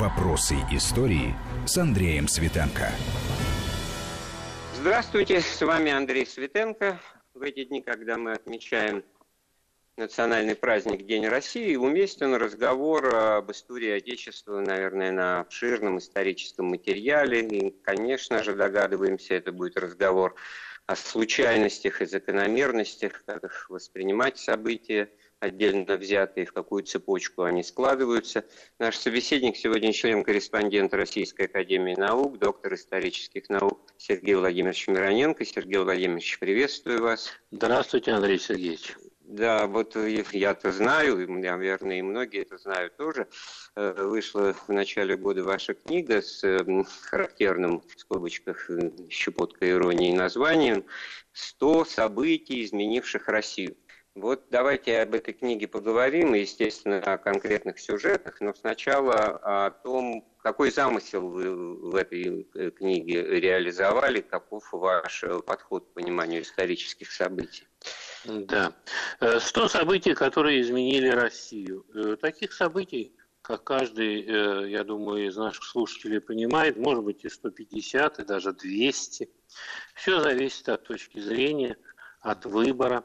Вопросы истории с Андреем Светенко. Здравствуйте, с вами Андрей Светенко. В эти дни, когда мы отмечаем национальный праздник День России, уместен разговор об истории Отечества, наверное, на обширном историческом материале. И, конечно же, догадываемся, это будет разговор о случайностях и закономерностях, как их воспринимать события, отдельно взятые, в какую цепочку они складываются. Наш собеседник сегодня член-корреспондент Российской академии наук, доктор исторических наук Сергей Владимирович Мироненко. Сергей Владимирович, приветствую вас. Здравствуйте, Андрей Сергеевич. Да, вот я-то знаю, и, наверное, и многие это знают тоже. Вышла в начале года ваша книга с характерным, в скобочках, щепоткой иронии названием «100 событий, изменивших Россию». Вот давайте об этой книге поговорим, и, естественно, о конкретных сюжетах, но сначала о том, какой замысел вы в этой книге реализовали, каков ваш подход к пониманию исторических событий. Да. 100 событий, которые изменили Россию. Таких событий, как каждый, я думаю, из наших слушателей понимает, может быть и 150, и даже 200. Все зависит от точки зрения, от выбора.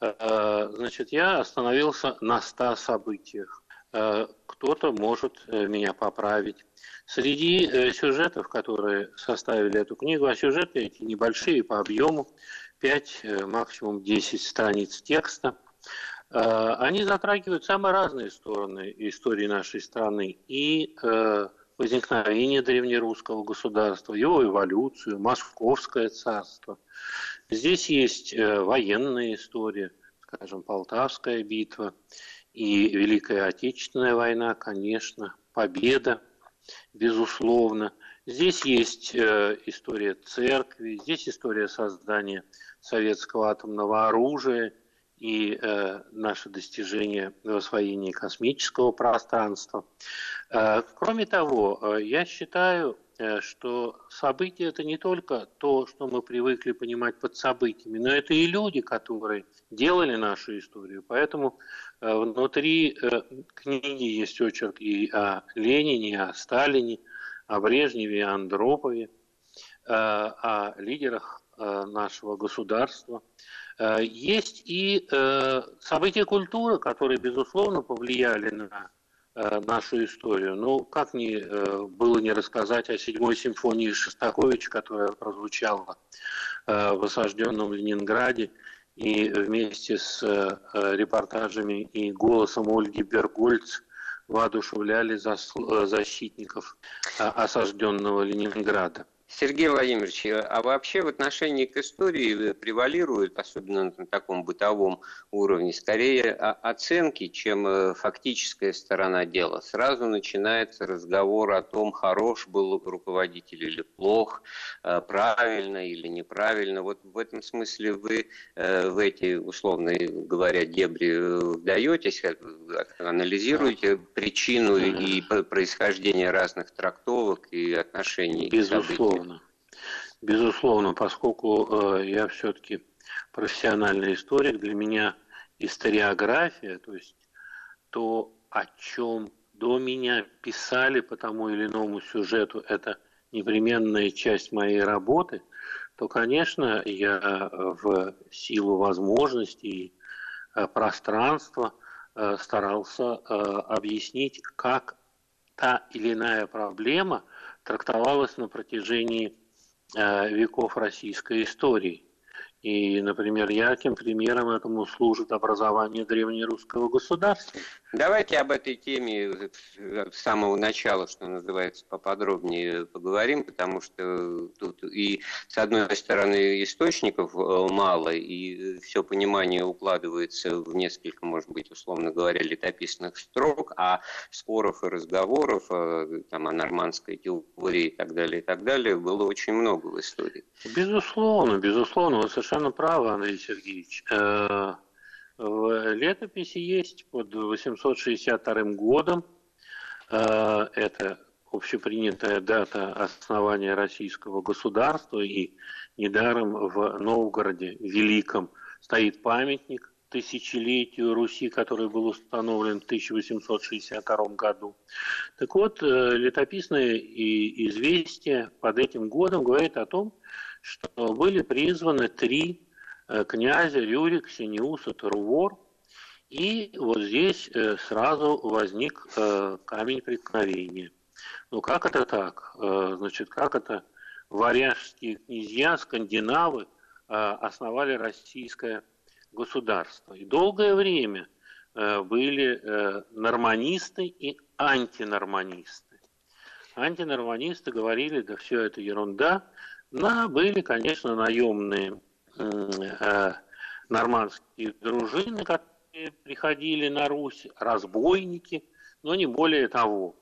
Значит, я остановился на 100 событиях. Кто-то может меня поправить. Среди сюжетов, которые составили эту книгу, а сюжеты эти небольшие по объему, 5, максимум 10 страниц текста, они затрагивают самые разные стороны истории нашей страны. И возникновение древнерусского государства, его эволюцию, Московское царство. Здесь есть военная история, скажем, Полтавская битва и Великая Отечественная война, конечно, победа, безусловно. Здесь есть история церкви, здесь история создания советского атомного оружия и наши достижения в освоении космического пространства. Кроме того, я считаю, что события – это не только то, что мы привыкли понимать под событиями, но это и люди, которые делали нашу историю. Поэтому внутри книги есть очерк и о Ленине, и о Сталине, о Брежневе, о Андропове, о лидерах нашего государства. Есть и события культуры, которые, безусловно, повлияли на нашу историю. Ну, как было не рассказать о 7-й симфонии Шостаковича, которая прозвучала в осажденном Ленинграде, и вместе с репортажами и голосом Ольги Бергольц воодушевляли защитников осажденного Ленинграда. Сергей Владимирович, а вообще в отношении к истории превалируют, особенно на таком бытовом уровне, скорее оценки, чем фактическая сторона дела. Сразу начинается разговор о том, хорош был руководитель или плох, правильно или неправильно. Вот в этом смысле вы в эти, условно говоря, дебри вдаетесь, анализируете причину и происхождение разных трактовок и отношений к событиям. Безусловно, поскольку я все-таки профессиональный историк, для меня историография, то есть то, о чем до меня писали по тому или иному сюжету, это непременная часть моей работы, то, конечно, я в силу возможностей и пространства старался объяснить, как та или иная проблема трактовалась на протяжении веков российской истории. И, например, ярким примером этому служит образование древнерусского государства. Давайте об этой теме с самого начала, что называется, поподробнее поговорим, потому что тут и, с одной стороны, источников мало, и все понимание укладывается в несколько, может быть, условно говоря, летописных строк, а споров и разговоров там, о нормандской теории и так далее, было очень много в истории. Безусловно, безусловно, вы совершенно правы, Андрей Сергеевич. В летописи есть под 862 годом, это общепринятая дата основания российского государства, и недаром в Новгороде Великом стоит памятник тысячелетию Руси, который был установлен в 1862 году. Так вот, летописное известие под этим годом говорит о том, что были призваны три князя: Рюрик, Синеус и Трувор. И вот здесь сразу возник камень преткновения. Ну как это так? Значит, как это варяжские князья, скандинавы основали российское государство? И долгое время были норманисты и антинорманисты. Антинорманисты говорили, да все это ерунда. Но были, конечно, наемные нормандские дружины, которые приходили на Русь, разбойники, но не более того.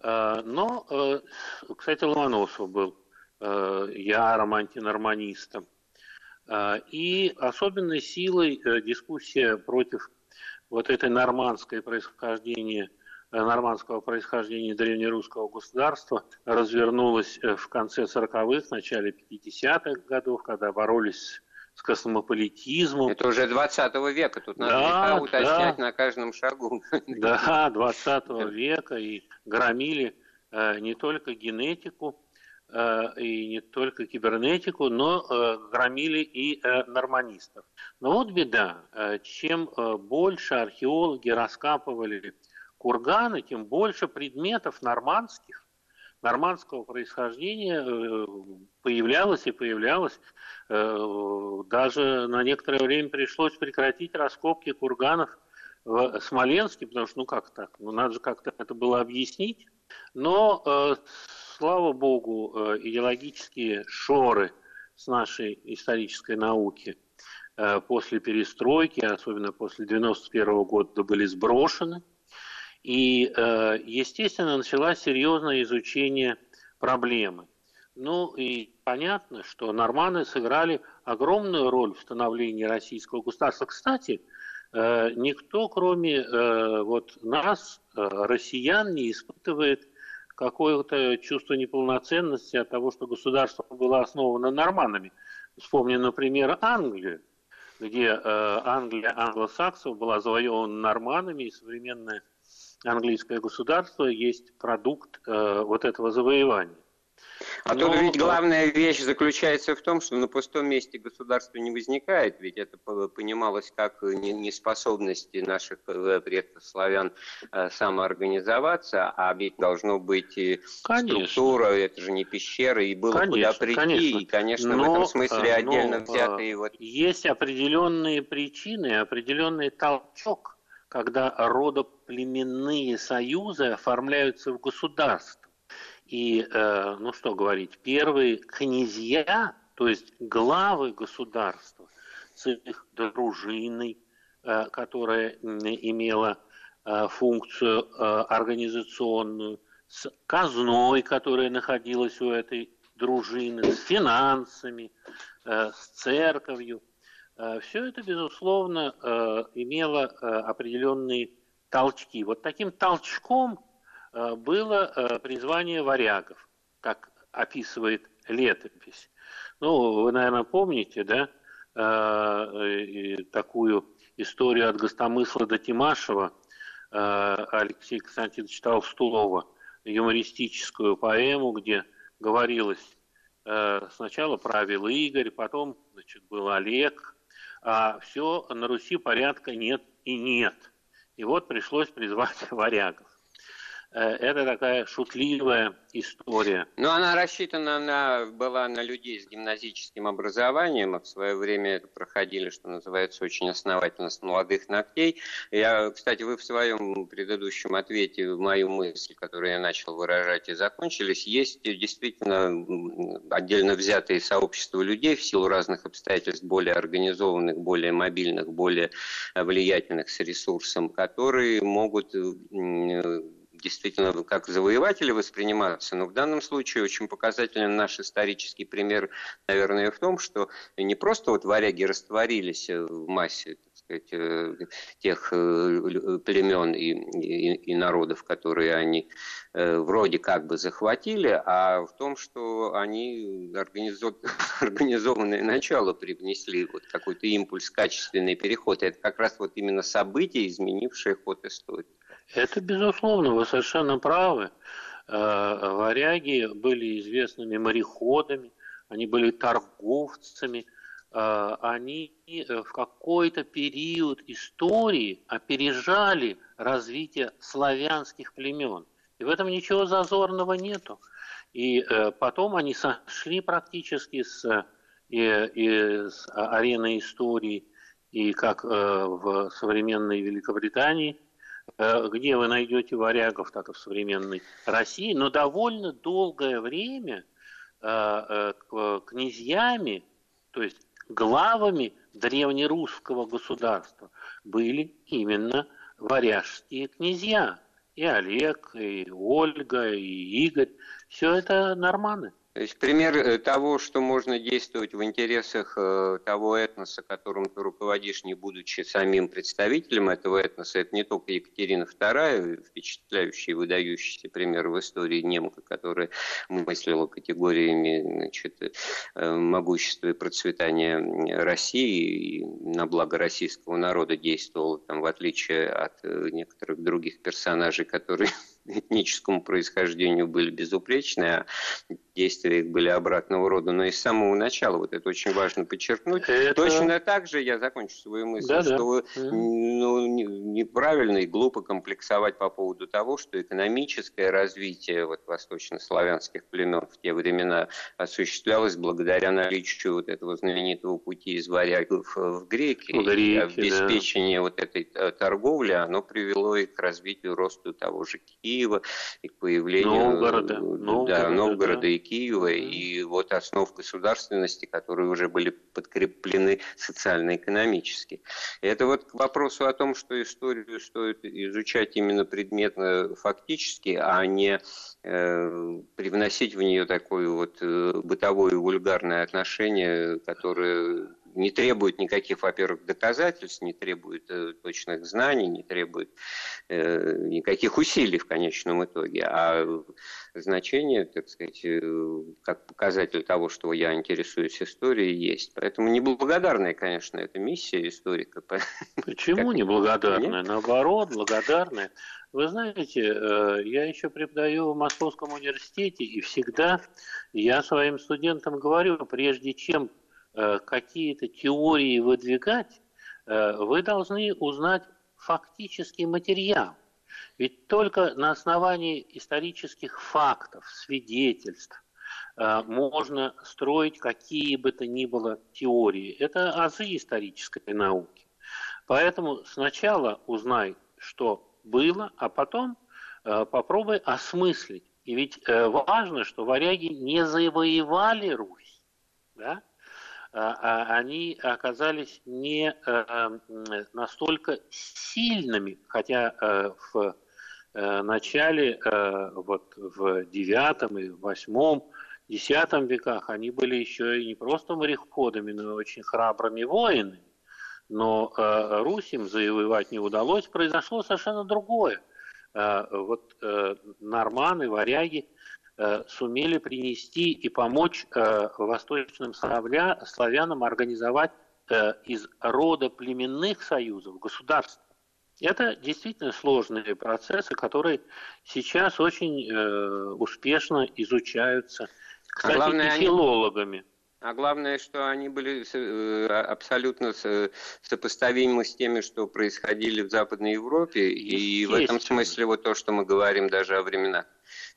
Но, кстати, Ломоносов был ярым антинорманистом. И особенной силой дискуссия против вот этой нормандского происхождения древнерусского государства развернулась в конце 40-х, начале 50-х годов, когда боролись с космополитизмом. Это уже 20 века, тут надо века уточнять на каждом шагу. Да, 20 века, и громили не только генетику, и не только кибернетику, но громили и норманистов. Но вот беда, чем больше археологи раскапывали курганы, тем больше предметов нормандского происхождения появлялось и появлялось. Даже на некоторое время пришлось прекратить раскопки курганов в Смоленске, потому что, ну как так, ну надо же как-то это было объяснить. Но слава богу, идеологические шоры с нашей исторической науки после перестройки, особенно после 1991 года, были сброшены. И, естественно, началось серьезное изучение проблемы. Ну и понятно, что норманы сыграли огромную роль в становлении российского государства. Кстати, никто, кроме вот нас, россиян, не испытывает какое-то чувство неполноценности от того, что государство было основано норманами. Вспомним, например, Англию, где Англия англосаксов была завоевана норманами, и современное английское государство есть продукт вот этого завоевания. А тут ведь главная вещь заключается в том, что на пустом месте государство не возникает, ведь это понималось как неспособность наших предков славян самоорганизоваться, а ведь должно быть структура, это же не пещера, и было куда прийти, и, конечно, в этом смысле отдельно взятые... Есть определенные причины, определенный толчок, когда родоплеменные союзы оформляются в государство. И, ну что говорить, первые князья, то есть главы государства, с их дружиной, которая имела функцию организационную, с казной, которая находилась у этой дружины, с финансами, с церковью. Все это, безусловно, имело определенные толчки. Вот таким толчком было призвание варягов, как описывает летопись. Ну, вы, наверное, помните, да, такую историю от Гостомысла до Тимашева Алексея Константиновича Толстого, юмористическую поэму, где говорилось: сначала правил Игорь, потом, значит, был Олег, а все, на Руси порядка нет и нет. И вот пришлось призвать варягов. Это такая шутливая история. Но она рассчитана, она была на людей с гимназическим образованием, а в свое время это проходили, что называется, очень основательно, с молодых ногтей. Я, кстати, вы в своем предыдущем ответе, в мою мысль, которую я начал выражать, и закончились, есть действительно отдельно взятые сообщества людей в силу разных обстоятельств, более организованных, более мобильных, более влиятельных, с ресурсом, которые могут... действительно, как завоеватели воспринимаются, но в данном случае очень показателен наш исторический пример, наверное, в том, что не просто вот варяги растворились в массе сказать, тех племен и народов, которые они вроде как бы захватили, а в том, что они организованное начало привнесли, вот какой-то импульс, качественный переход. Это как раз вот именно событие, изменившее ход истории. Это безусловно, вы совершенно правы. Варяги были известными мореходами, они были торговцами, они в какой-то период истории опережали развитие славянских племен. И в этом ничего зазорного нету. И потом они сошли практически с арены истории, и как в современной Великобритании, где вы найдете варягов, так и в современной России, но довольно долгое время князьями, то есть главами древнерусского государства были именно варяжские князья. И Олег, и Ольга, и Игорь. Все это норманы. То есть пример того, что можно действовать в интересах того этноса, которым ты руководишь, не будучи самим представителем этого этноса, это не только Екатерина II, впечатляющий, выдающийся пример в истории немка, которая мыслила категориями, значит, могущества и процветания России, и на благо российского народа действовала, там, в отличие от некоторых других персонажей, которые этническому происхождению были безупречны, а действия их были обратного рода. Но и с самого начала, вот это очень важно подчеркнуть, это... точно так же, я закончу свою мысль, что неправильно и глупо комплексовать по поводу того, что экономическое развитие вот восточнославянских племен в те времена осуществлялось благодаря наличию вот этого знаменитого пути из варягов в греки. И обеспечение вот этой торговли, оно привело и к развитию, росту того же Киева, и к появлению Новгорода и Киева, и вот основ государственности, которые уже были подкреплены социально-экономически. Это вот к вопросу о том, что историю стоит изучать именно предметно, фактически, а не привносить в нее такое вот бытовое и вульгарное отношение, которое не требует никаких, во-первых, доказательств, не требует точных знаний, не требует никаких усилий в конечном итоге, а значение, так сказать, как показатель того, что я интересуюсь историей, есть. Поэтому неблагодарная, конечно, эта миссия историка. Почему неблагодарная? Наоборот, благодарная. Вы знаете, я еще преподаю в Московском университете, и всегда я своим студентам говорю, прежде чем какие-то теории выдвигать, вы должны узнать фактический материал. Ведь только на основании исторических фактов, свидетельств можно строить какие бы то ни было теории. Это азы исторической науки. Поэтому сначала узнай, что было, а потом попробуй осмыслить. И ведь важно, что варяги не завоевали Русь, да? Они оказались не настолько сильными, хотя в начале, вот в IX и VIII, X веках они были еще и не просто мореходами, но и очень храбрыми воинами. Но Русь им завоевать не удалось, произошло совершенно другое. Вот норманы, варяги сумели принести и помочь восточным славянам организовать из рода племенных союзов государства. Это действительно сложные процессы, которые сейчас очень успешно изучаются, кстати, главное, и филологами. А главное, что они были абсолютно сопоставимы с теми, что происходили в Западной Европе, и в этом смысле вот то, что мы говорим даже о временах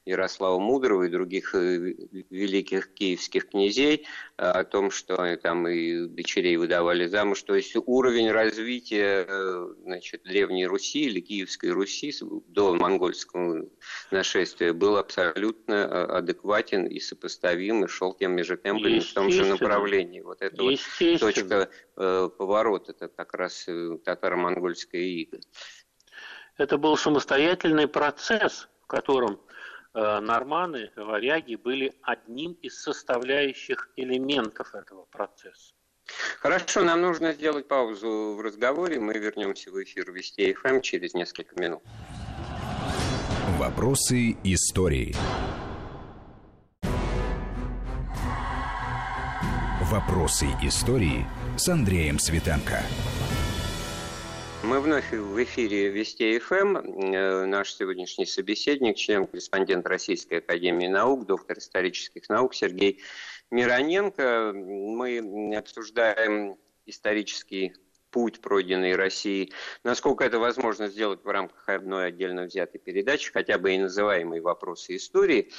Ярослава Мудрого и других великих киевских князей, о том, что там и дочерей выдавали замуж. То есть уровень развития, значит, Древней Руси или Киевской Руси до монгольского нашествия был абсолютно адекватен и сопоставим, и шел теми же темпами в том же направлении. Вот эта вот точка поворота, это как раз татаро-монгольская ига. Это был самостоятельный процесс, в котором норманы, варяги были одним из составляющих элементов этого процесса. Хорошо, нам нужно сделать паузу в разговоре. Мы вернемся в эфир Вести ФМ через несколько минут. Вопросы истории. Вопросы истории с Андреем Светенко. Мы вновь в эфире Вести ФМ. Наш сегодняшний собеседник, член-корреспондент Российской академии наук, доктор исторических наук Сергей Мироненко. Мы обсуждаем исторический путь, пройденный Россией, насколько это возможно сделать в рамках одной отдельно взятой передачи, хотя бы и называемой «Вопросы истории».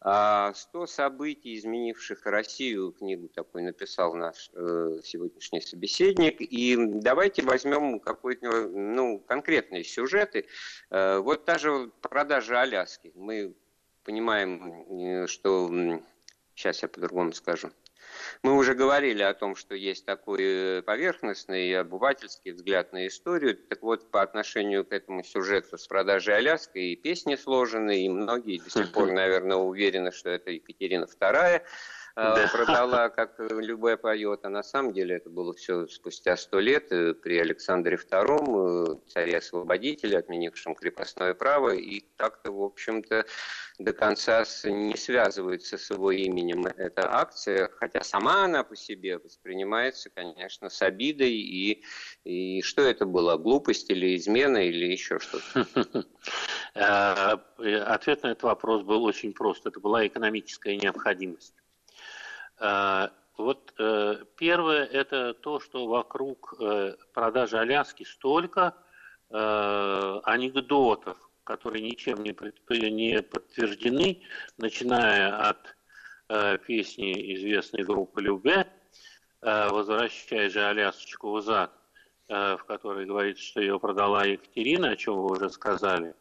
100 событий, изменивших Россию, книгу такую написал наш сегодняшний собеседник. И давайте возьмем какой-то, конкретные сюжеты. Вот та же продажа Аляски. Мы понимаем, что... Сейчас я по-другому скажу. Мы уже говорили о том, что есть такой поверхностный обывательский взгляд на историю. Так вот, по отношению к этому сюжету с продажей Аляски и песни сложены, и многие до сих пор, наверное, уверены, что это Екатерина II продала, как Любе поет. А на самом деле это было все спустя 100 лет при Александре II, царе-освободителе, отменившем крепостное право. И так-то, в общем-то, до конца не связывается с его именем эта акция, хотя сама она по себе воспринимается, конечно, с обидой. И что это было? Глупость или измена или еще что-то? Ответ на этот вопрос был очень прост. Это была экономическая необходимость. Вот первое – это то, что вокруг продажи Аляски столько анекдотов, которые ничем не подтверждены, начиная от песни известной группы «Любе», «Возвращай же Алясочку взад», в которой говорится, что ее продала Екатерина, о чем вы уже сказали,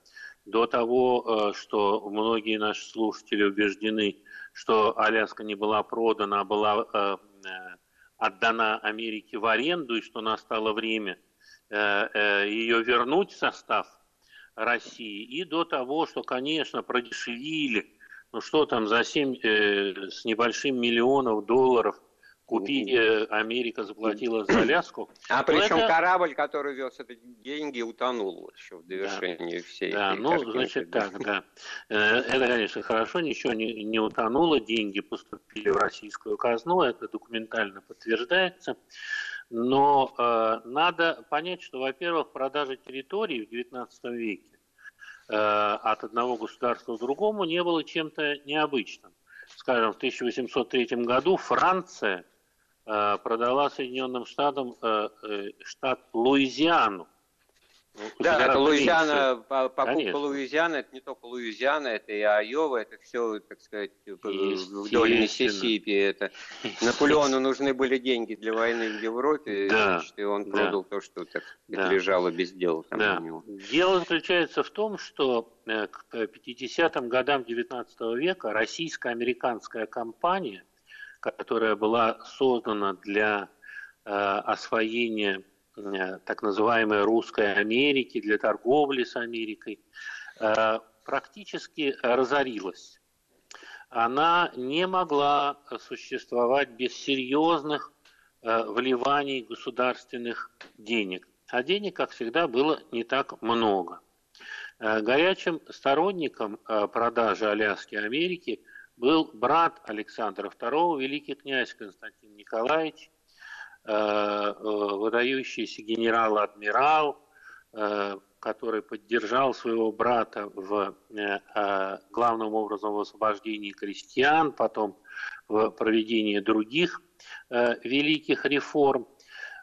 до того, что многие наши слушатели убеждены, что Аляска не была продана, а была отдана Америке в аренду, и что настало время ее вернуть в состав России, и до того, что, конечно, продешевили, за 7 с небольшим миллионов долларов Америка заплатила за Аляску. А причем это... корабль, который вез эти деньги, утонул еще в довершении всей этой картинки. Это, конечно, хорошо, ничего не утонуло, деньги поступили в российскую казну, это документально подтверждается. Но надо понять, что, во-первых, продажа территорий в XIX веке от одного государства к другому не было чем-то необычным. Скажем, в 1803 году Франция продала Соединенным Штатам штат Луизиану. Это Луизиана, покупка Луизианы, это не только Луизиана, это и Айова, это все, так сказать, вдоль Миссисипи. Это Наполеону нужны были деньги для войны в Европе, и он продал то, что лежало без дела. Дело заключается в том, что к 50-м годам 19 века российско-американская компания, которая была создана для освоения так называемой русской Америки, для торговли с Америкой, практически разорилась. Она не могла существовать без серьезных вливаний государственных денег. А денег, как всегда, было не так много. Горячим сторонником продажи Аляски Америке был брат Александра II, великий князь Константин Николаевич, выдающийся генерал-адмирал, который поддержал своего брата главным образом в освобождении крестьян, потом в проведении других великих реформ.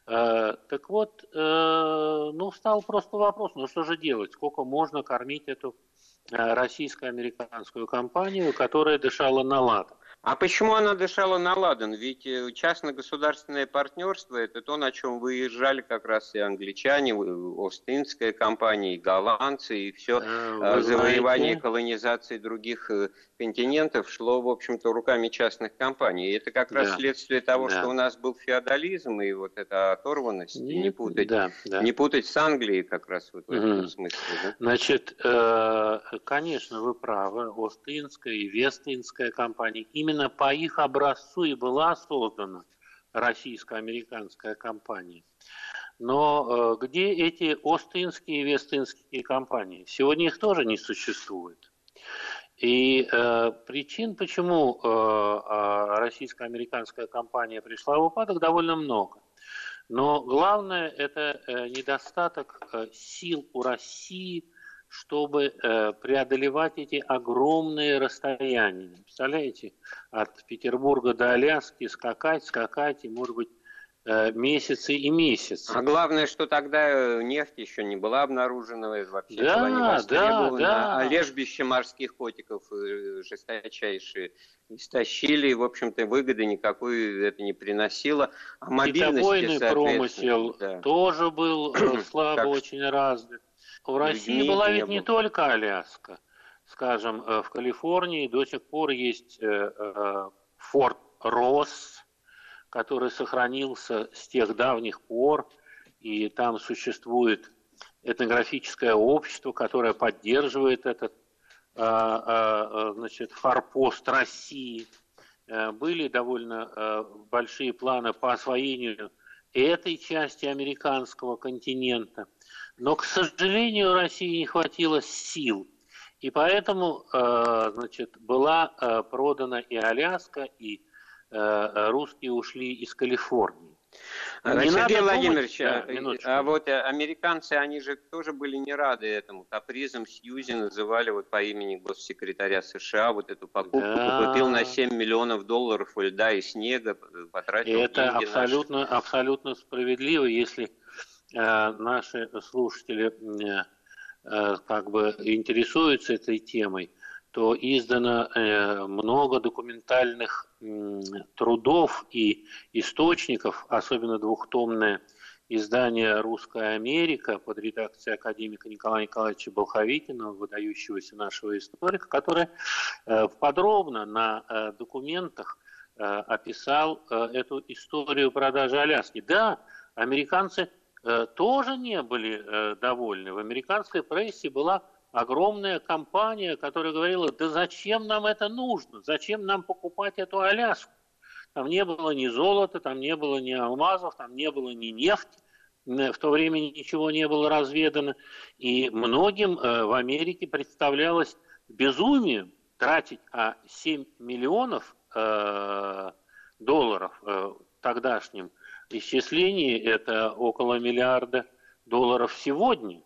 Так вот, встал просто вопрос, что же делать, сколько можно кормить эту российско-американскую компанию, которая дышала на ладан. А почему она дышала на ладан? Ведь частно-государственное партнерство – это то, на чем выезжали как раз и англичане, Остинская компания, и голландцы, и все завоевание и колонизации других континентов шло, в общем-то, руками частных компаний. И это как раз следствие того, что у нас был феодализм и вот эта оторванность, не путать с Англией как раз вот в этом смысле. Конечно, вы правы, Остинская и Вестинская компании. Именно по их образцу и была создана российско-американская компания. Но где эти Остинские и Вестинские компании? Сегодня их тоже не существует. И причин, почему российско-американская компания пришла в упадок, довольно много. Но главное – это недостаток сил у России, чтобы преодолевать эти огромные расстояния. Представляете, от Петербурга до Аляски скакать, и, может быть, месяцы и месяцы. А главное, что тогда нефть еще не была обнаружена, и вообще не востребована. А лежбище морских котиков жесточайшие истощили, и, в общем-то, выгоды никакой это не приносило. А мобильности, соответственно, промысел тоже был слабо очень развит. В России была ведь не только Аляска. Скажем, в Калифорнии до сих пор есть Форт Рос, который сохранился с тех давних пор, и там существует этнографическое общество, которое поддерживает этот форпост России. Были довольно большие планы по освоению этой части американского континента. Но, к сожалению, России не хватило сил. И поэтому была продана и Аляска, и русские ушли из Калифорнии. Сергей Владимирович, а вот американцы, они же тоже были не рады этому. Капризом Сьюзи называли вот по имени госсекретаря США вот эту покупку. Купил на $7 миллионов льда и снега, потратил деньги. Это абсолютно справедливо, если наши слушатели как бы интересуются этой темой, то издано много документальных трудов и источников, особенно двухтомное издание «Русская Америка» под редакцией академика Николая Николаевича Болховитина, выдающегося нашего историка, который подробно на документах описал эту историю продажи Аляски. Да, американцы тоже не были довольны. В американской прессе была огромная компания, которая говорила: да зачем нам это нужно? Зачем нам покупать эту Аляску? Там не было ни золота, там не было ни алмазов, там не было ни нефти. В то время ничего не было разведано. И многим в Америке представлялось безумием тратить $7 миллионов в тогдашнем исчислении. Это около $1 миллиард сегодня.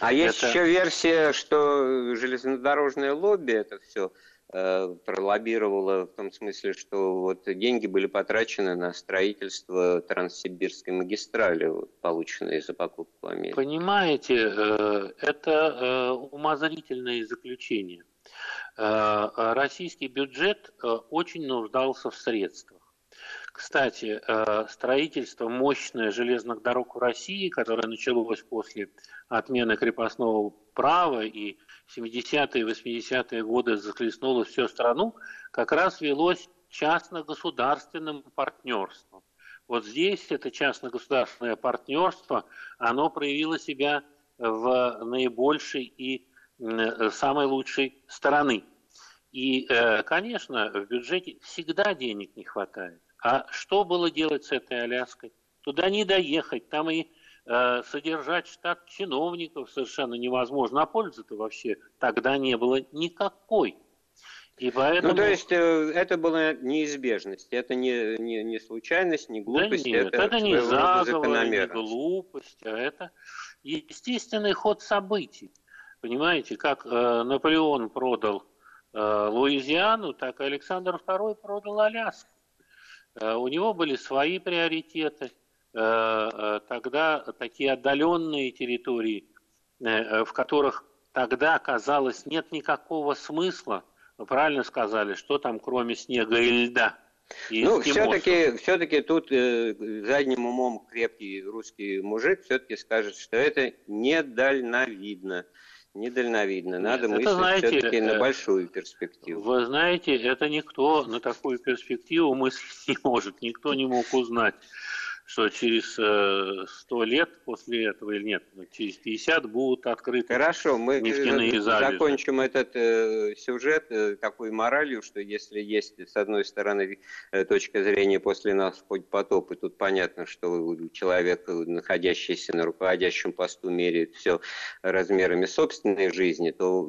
А есть еще версия, что железнодорожное лобби это все пролоббировало, в том смысле, что вот деньги были потрачены на строительство Транссибирской магистрали, вот, полученные за покупку Америки. Понимаете, это умозрительное заключение. Российский бюджет очень нуждался в средствах. Кстати, строительство мощное железных дорог в России, которое началось после отмены крепостного права и в 70-е и 80-е годы захлестнуло всю страну, как раз велось частно-государственным партнерством. Вот здесь это частно-государственное партнерство, оно проявило себя в наибольшей и самой лучшей стороны. И, конечно, в бюджете всегда денег не хватает. А что было делать с этой Аляской? Туда не доехать, там и содержать штат чиновников совершенно невозможно. А пользы-то вообще тогда не было никакой. И поэтому... Ну, то есть, это была неизбежность, это не случайность, не глупость. Да нет, это не заговор, не глупость, а это естественный ход событий. Понимаете, как Наполеон продал Луизиану, так и Александр II продал Аляску. У него были свои приоритеты. Тогда такие отдаленные территории, в которых тогда, казалось, нет никакого смысла. Вы правильно сказали, что там кроме снега и льда. Ну, все-таки тут задним умом крепкий русский мужик все-таки скажет, что это недальновидно. Недальновидно. Надо мыслить все-таки на большую перспективу. Вы знаете, это никто на такую перспективу мыслить не может. Никто не мог узнать. что через 100 лет после этого или нет, через 50 будут открыты нефтяные залежи. Хорошо, мы закончим этот сюжет такой моралью, что если есть, с одной стороны, точка зрения «после нас хоть потоп», и тут понятно, что человек, находящийся на руководящем посту, меряет все размерами собственной жизни, то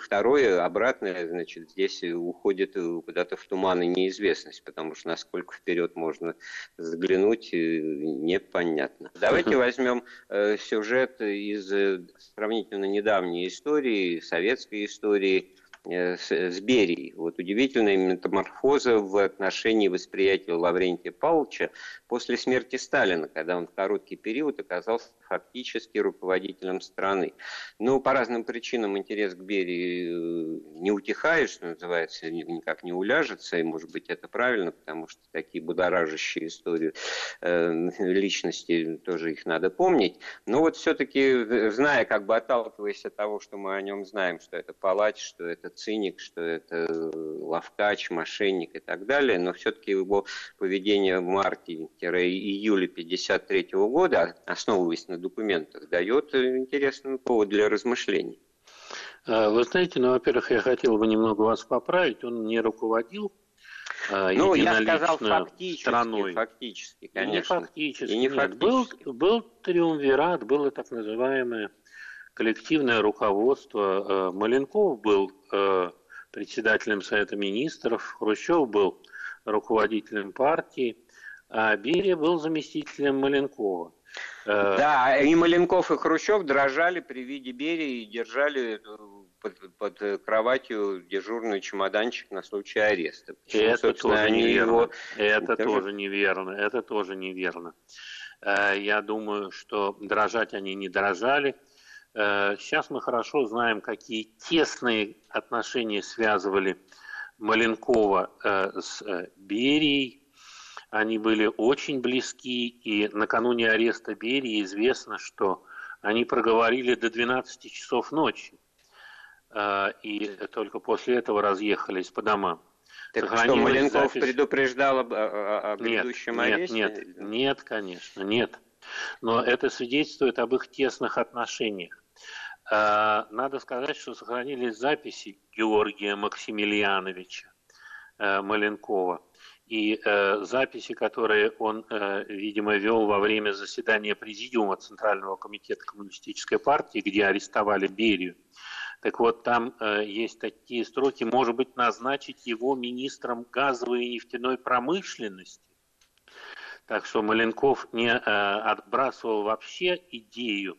второе, обратное, значит, здесь уходит куда-то в туман и неизвестность, потому что насколько вперед можно заглянуть, непонятно. Давайте возьмем сюжет из сравнительно недавней истории, советской истории, с Берией. Вот удивительная метаморфоза в отношении восприятия Лаврентия Павловича после смерти Сталина, когда он в короткий период оказался фактически руководителем страны. Но по разным причинам интерес к Берии не утихает, что называется, никак не уляжется, и, может быть, это правильно, потому что такие будоражащие историю личности, тоже их надо помнить. Но вот все-таки, зная, как бы отталкиваясь от того, что мы о нем знаем, что это палач, что это циник, что это ловкач, мошенник и так далее, но все-таки его поведение в марте-июле 1953 года, основываясь на документах, дает интересный повод для размышлений. Вы знаете, ну, во-первых, я хотел бы немного вас поправить, он не руководил единолично страной. Ну, я сказал фактически, конечно. Не фактически. Был триумвират, было так называемое коллективное руководство. Маленков был председателем Совета Министров, Хрущев был руководителем партии, а Берия был заместителем Маленкова. Да, и Маленков, и Хрущев дрожали при виде Берии и держали под кроватью дежурный чемоданчик на случай ареста. Почему, это тоже неверно. Это тоже неверно. Я думаю, что дрожать они не дрожали. Сейчас мы хорошо знаем, какие тесные отношения связывали Маленкова с Берией. Они были очень близки, и накануне ареста Берии известно, что они проговорили до 12 часов ночи, и только после этого разъехались по домам. Так что, Маленков предупреждал о грядущем аресте? Нет, конечно. Но это свидетельствует об их тесных отношениях. Надо сказать, что сохранились записи Георгия Максимильяновича Маленкова и записи, которые он, видимо, вел во время заседания Президиума Центрального комитета Коммунистической партии, где арестовали Берию. Так вот, там есть такие строки: может быть, назначить его министром газовой и нефтяной промышленности. Так что Маленков не отбрасывал вообще идею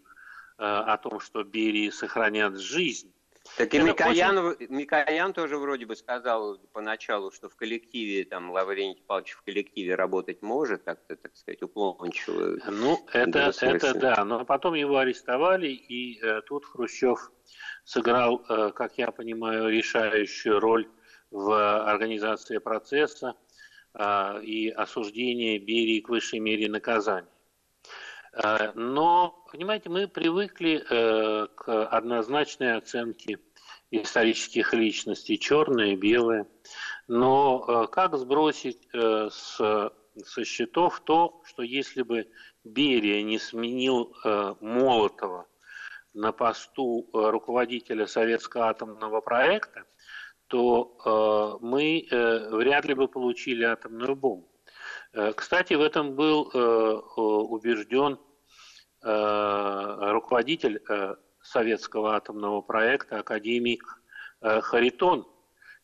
о том, что Берии сохранят жизнь. Так и Микоян тоже вроде бы сказал поначалу, что в коллективе, там, Лаврентий Павлович в коллективе работать может, как-то, так сказать, уклончиво. Ну, это да, но потом его арестовали, и тут Хрущев сыграл, как я понимаю, решающую роль в организации процесса и осуждение Берии к высшей мере наказания. Но, понимаете, мы привыкли к однозначной оценке исторических личностей, черные, белые. Но как сбросить со счетов то, что если бы Берия не сменил Молотова на посту руководителя советского атомного проекта, то мы вряд ли бы получили атомную бомбу. Кстати, в этом был убежден руководитель советского атомного проекта, академик Харитон.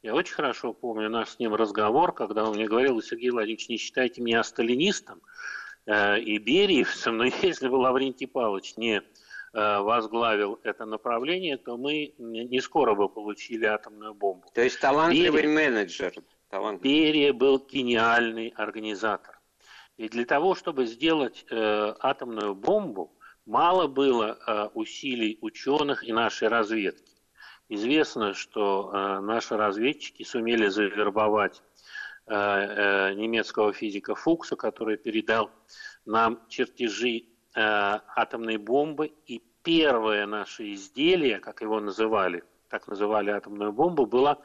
Я очень хорошо помню наш с ним разговор, когда он мне говорил: Сергей Владимирович, не считайте меня сталинистом и бериевцем, но если бы Лаврентий Павлович не возглавил это направление, то мы не скоро бы получили атомную бомбу. То есть талантливый менеджер. Берия был гениальный организатор. И для того, чтобы сделать атомную бомбу, мало было усилий ученых и нашей разведки. Известно, что наши разведчики сумели завербовать немецкого физика Фукса, который передал нам чертежи атомной бомбы, и первое наше изделие, как его называли, так называли атомную бомбу, было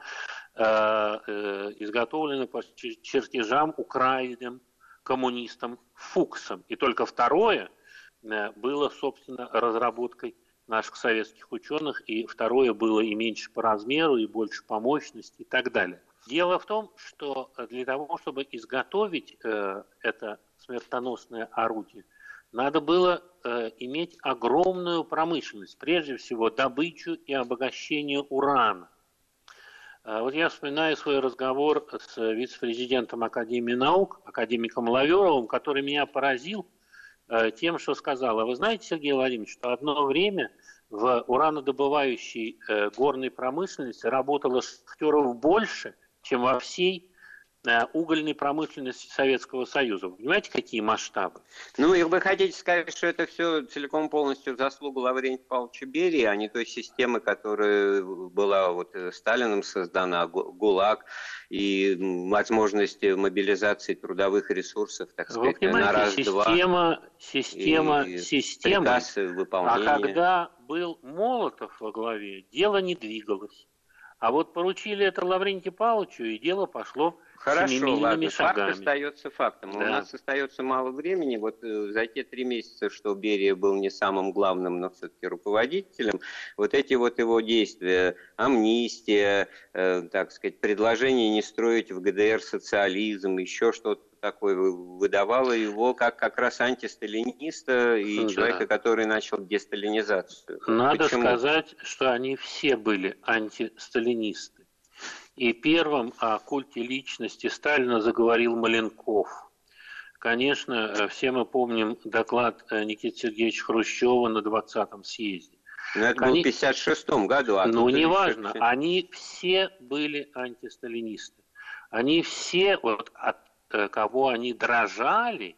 изготовлено по чертежам, украденным коммунистом Фуксом. И только второе было, собственно, разработкой наших советских ученых, и второе было и меньше по размеру, и больше по мощности и так далее. Дело в том, что для того, чтобы изготовить это смертоносное орудие, надо было иметь огромную промышленность, прежде всего добычу и обогащение урана. Вот я вспоминаю свой разговор с вице-президентом Академии наук, академиком Лаверовым, который меня поразил тем, что сказал: а вы знаете, Сергей Владимирович, что одно время в уранодобывающей горной промышленности работало шахтеров больше, чем во всей угольной промышленности Советского Союза. Понимаете, какие масштабы? Ну, и вы хотите сказать, что это все целиком полностью заслуга Лаврентия Павловича Берии, а не той системы, которая была вот Сталином создана, ГУЛАГ, и возможность мобилизации трудовых ресурсов, так сказать, вы понимаете, на раз-два. Система. Приказ, выполнение. А когда был Молотов во главе, дело не двигалось. А вот поручили это Лаврентию Павловичу, и дело пошло. Хорошо, ладно, шагами. Факт остается фактом. Да. У нас остается мало времени. Вот за те 3 месяца, что Берия был не самым главным, но все-таки руководителем, вот эти вот его действия, амнистия, так сказать, предложение не строить в ГДР социализм, еще что-то такое, выдавало его как раз антисталиниста и человека, который начал десталинизацию. Надо сказать, что они все были антисталинисты. И первым о культе личности Сталина заговорил Маленков. Конечно, все мы помним доклад Никиты Сергеевича Хрущева на 20-м съезде. Но это было в 1956 году. А ну, неважно. Они все были антисталинисты. Они все, вот от кого они дрожали,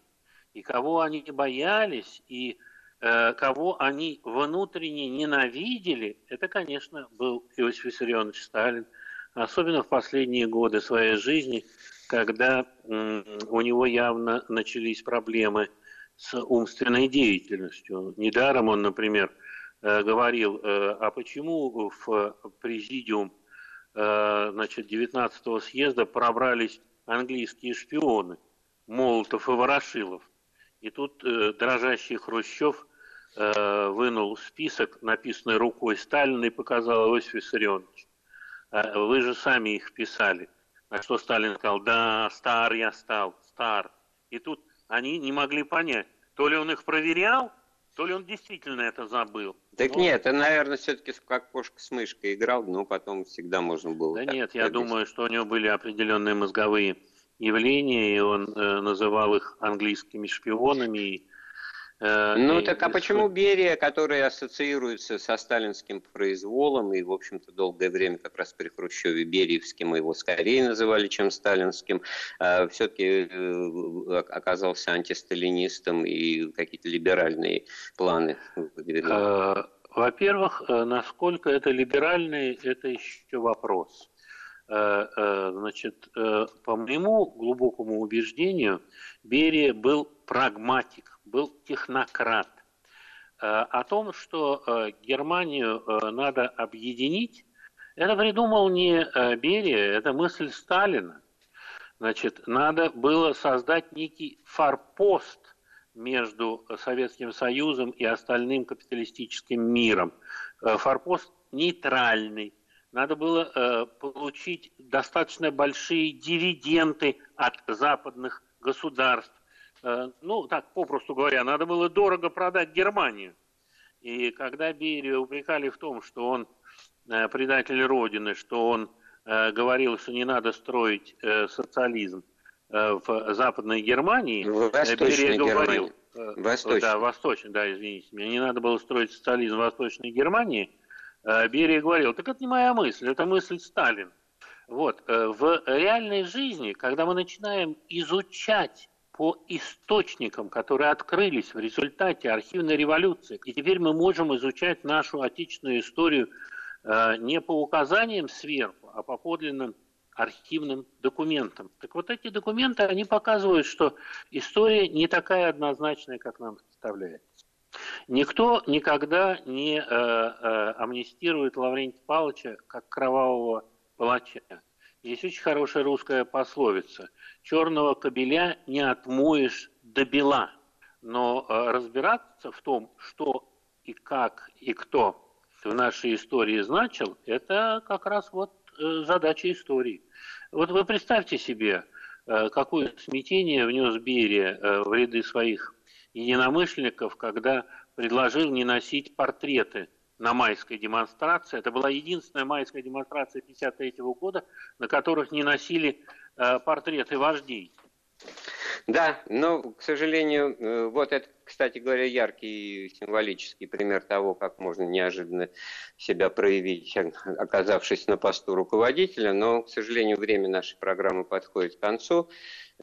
и кого они боялись, и кого они внутренне ненавидели, это, конечно, был Иосиф Виссарионович Сталин. Особенно в последние годы своей жизни, когда у него явно начались проблемы с умственной деятельностью. Недаром он, например, говорил: а почему в президиум 19-го съезда пробрались английские шпионы Молотов и Ворошилов? И тут дрожащий Хрущев вынул список, написанный рукой Сталина, и показал Иосифу Виссарионовичу: вы же сами их писали. На что Сталин сказал: да, стар я стал, стар. И тут они не могли понять, то ли он их проверял, то ли он действительно это забыл. Так но... нет, он, наверное, все-таки как кошка с мышкой играл, но потом всегда можно было... Да нет, я думаю, что у него были определенные мозговые явления, и он называл их английскими шпионами, и... Ну так а почему Берия, который ассоциируется со сталинским произволом и, в общем-то, долгое время как раз при Хрущеве бериевским, его скорее называли, чем сталинским, все-таки оказался антисталинистом и какие-то либеральные планы выдвигал? Во-первых, насколько это либеральные, это еще вопрос. Значит, по моему глубокому убеждению, Берия был прагматик, был технократ. О том, что Германию надо объединить, это придумал не Берия, это мысль Сталина. Значит, надо было создать некий форпост между Советским Союзом и остальным капиталистическим миром. Форпост нейтральный. Надо было получить достаточно большие дивиденды от западных государств. Ну, так, попросту говоря, надо было дорого продать Германию. И когда Берию упрекали в том, что он предатель Родины, что он говорил, что не надо строить социализм в Западной Германии, Берия говорил... Восточной. Да, восточной, да, извините меня. Не надо было строить социализм в Восточной Германии. Берия говорил: так это не моя мысль, это мысль Сталина. Вот. В реальной жизни, когда мы начинаем изучать по источникам, которые открылись в результате архивной революции, и теперь мы можем изучать нашу отечественную историю не по указаниям сверху, а по подлинным архивным документам. Так вот эти документы, они показывают, что история не такая однозначная, как нам представляется. Никто никогда не амнистирует Лаврентия Павловича как кровавого палача. Здесь очень хорошая русская пословица. «Черного кобеля не отмоешь до бела». Но разбираться в том, что и как и кто в нашей истории значил, это как раз вот задача истории. Вот вы представьте себе, какое смятение внес Берия в ряды своих единомышленников, когда предложил не носить портреты на майской демонстрации. Это была единственная майская демонстрация 1953 года, на которых не носили портреты вождей. Да, но, к сожалению, вот это, кстати говоря, яркий символический пример того, как можно неожиданно себя проявить, оказавшись на посту руководителя. Но, к сожалению, время нашей программы подходит к концу.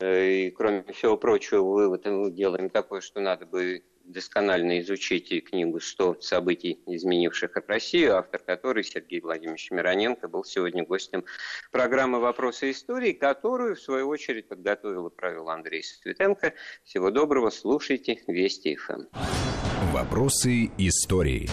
И, кроме всего прочего, вывод мы делаем такой, что надо бы досконально изучить и книгу «100 событий, изменивших Россию», автор которой Сергей Владимирович Мироненко был сегодня гостем программы «Вопросы истории», которую, в свою очередь, подготовил и провел Андрей Светенко. Всего доброго, слушайте Вести ФМ. «Вопросы истории».